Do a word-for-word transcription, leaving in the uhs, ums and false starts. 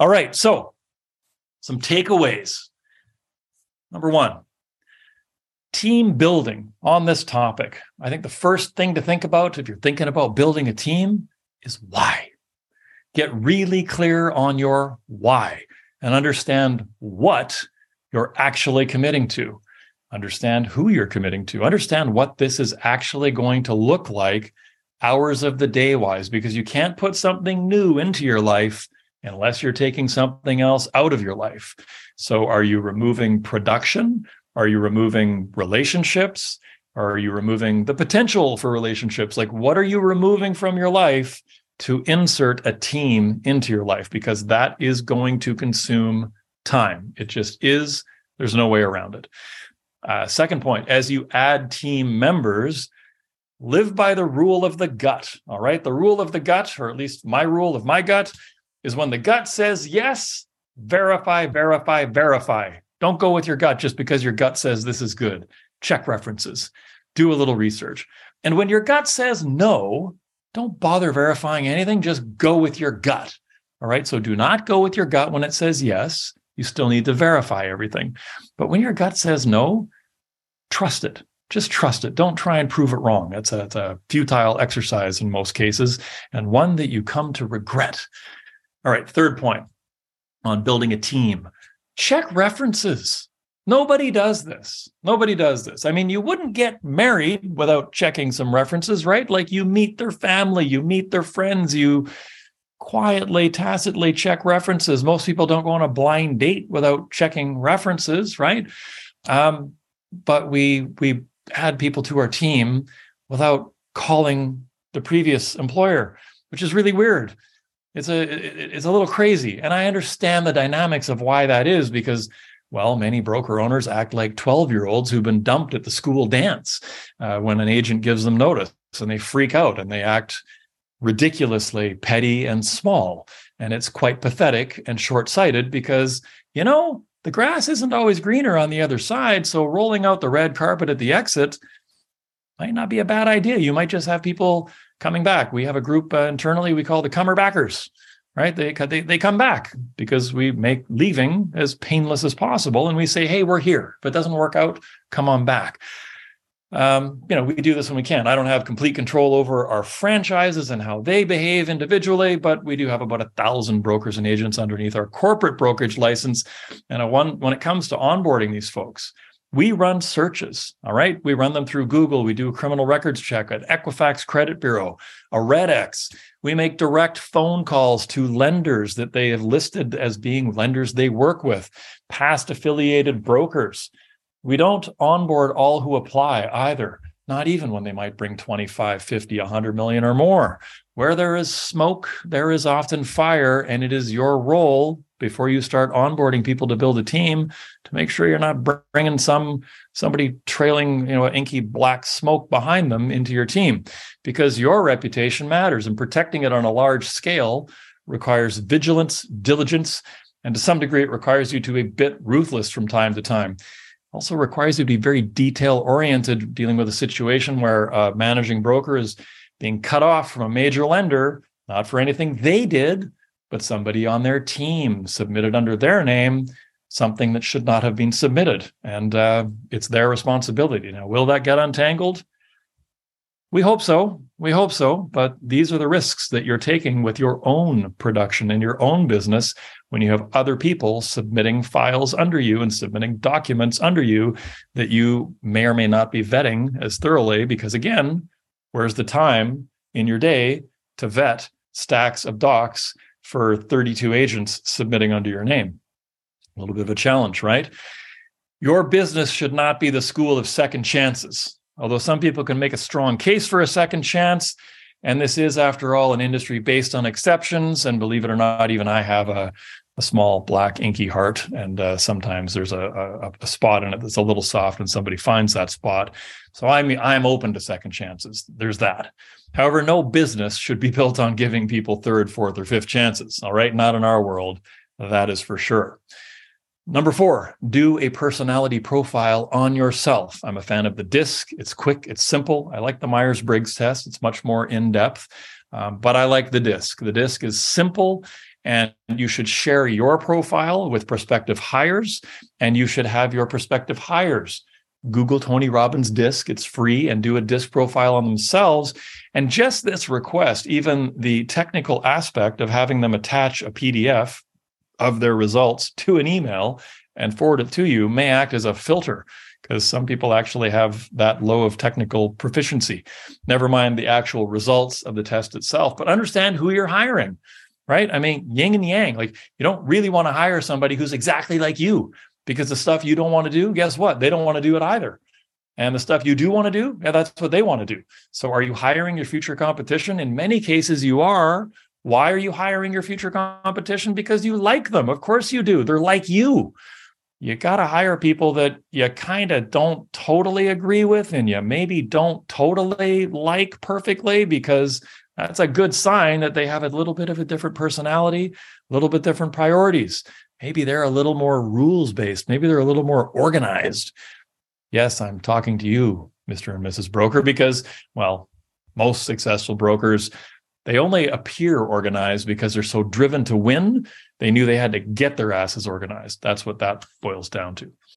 All right, so some takeaways. Number one, team building on this topic. I think the first thing to think about if you're thinking about building a team is why. Get really clear on your why and understand what you're actually committing to. Understand who you're committing to. Understand what this is actually going to look like hours of the day wise, because you can't put something new into your life unless you're taking something else out of your life. So are you removing production? Are you removing relationships? Are you removing the potential for relationships? Like, what are you removing from your life to insert a team into your life? Because that is going to consume time. It just is. There's no way around it. Uh, second point, as you add team members, live by the rule of the gut, all right? The rule of the gut, or at least my rule of my gut, is when the gut says yes, verify, verify, verify. Don't go with your gut just because your gut says this is good. Check references. Do a little research. And when your gut says no, don't bother verifying anything. Just go with your gut, all right? So do not go with your gut when it says yes. You still need to verify everything. But when your gut says no, trust it. Just trust it. Don't try and prove it wrong. That's a, a futile exercise in most cases, and one that you come to regret. All right, third point on building a team. Check references. Nobody does this. Nobody does this. I mean, you wouldn't get married without checking some references, right? Like, you meet their family, you meet their friends, you quietly, tacitly check references. Most people don't go on a blind date without checking references, right? Um, but we we add people to our team without calling the previous employer, which is really weird. It's a it's a little crazy, and I understand the dynamics of why that is, because, well, many broker owners act like twelve-year-olds who've been dumped at the school dance uh, when an agent gives them notice, and they freak out and they act ridiculously petty and small. And it's quite pathetic and short-sighted because, you know, the grass isn't always greener on the other side. So rolling out the red carpet at the exit might not be a bad idea. You might just have people coming back. We have a group uh, internally we call the comer backers, right? They, they, they come back because we make leaving as painless as possible. And we say, hey, we're here. If it doesn't work out, come on back. Um, you know, we do this when we can. I don't have complete control over our franchises and how they behave individually, but we do have about a thousand brokers and agents underneath our corporate brokerage license. And a one, when it comes to onboarding these folks, we run searches, all right? We run them through Google. We do a criminal records check at Equifax Credit Bureau, a Red X. We make direct phone calls to lenders that they have listed as being lenders they work with, past affiliated brokers. We don't onboard all who apply either, not even when they might bring twenty-five, fifty, one hundred million or more. Where there is smoke, there is often fire, and it is your role before you start onboarding people to build a team to make sure you're not bringing some somebody trailing, you know, inky black smoke behind them into your team, because your reputation matters, and protecting it on a large scale requires vigilance, diligence, and to some degree it requires you to be a bit ruthless from time to time. Also requires you to be very detail-oriented, dealing with a situation where a managing broker is being cut off from a major lender, not for anything they did, but somebody on their team submitted under their name something that should not have been submitted. And uh, it's their responsibility. Now, will that get untangled? We hope so. We hope so. But these are the risks that you're taking with your own production and your own business when you have other people submitting files under you and submitting documents under you that you may or may not be vetting as thoroughly. Because again, where's the time in your day to vet stacks of docs for thirty-two agents submitting under your name? A little bit of a challenge, right? Your business should not be the school of second chances. Although some people can make a strong case for a second chance, and this is, after all, an industry based on exceptions, and believe it or not, even I have a, a small, black, inky heart, and uh, sometimes there's a, a, a spot in it that's a little soft, and somebody finds that spot. So I'm, I'm open to second chances. There's that. However, no business should be built on giving people third, fourth, or fifth chances, all right? Not in our world, that is for sure. Number four, do a personality profile on yourself. I'm a fan of the DISC. It's quick. It's simple. I like the Myers-Briggs test. It's much more in-depth, um, but I like the DISC. The DISC is simple. And you should share your profile with prospective hires, and you should have your prospective hires Google Tony Robbins disc. It's free, and do a disc profile on themselves. And just this request, even the technical aspect of having them attach a P D F of their results to an email and forward it to you, may act as a filter, because some people actually have that low of technical proficiency, never mind the actual results of the test itself. But understand who you're hiring, right? I mean, yin and yang. Like, you don't really want to hire somebody who's exactly like you, because the stuff you don't want to do, guess what? They don't want to do it either. And the stuff you do want to do, yeah, that's what they want to do. So are you hiring your future competition? In many cases, you are. Why are you hiring your future competition? Because you like them. Of course you do. They're like you. You got to hire people that you kind of don't totally agree with, and you maybe don't totally like perfectly, because that's a good sign that they have a little bit of a different personality, a little bit different priorities. Maybe they're a little more rules-based. Maybe they're a little more organized. Yes, I'm talking to you, Mister and Missus Broker, because, well, most successful brokers, they only appear organized because they're so driven to win. They knew they had to get their asses organized. That's what that boils down to.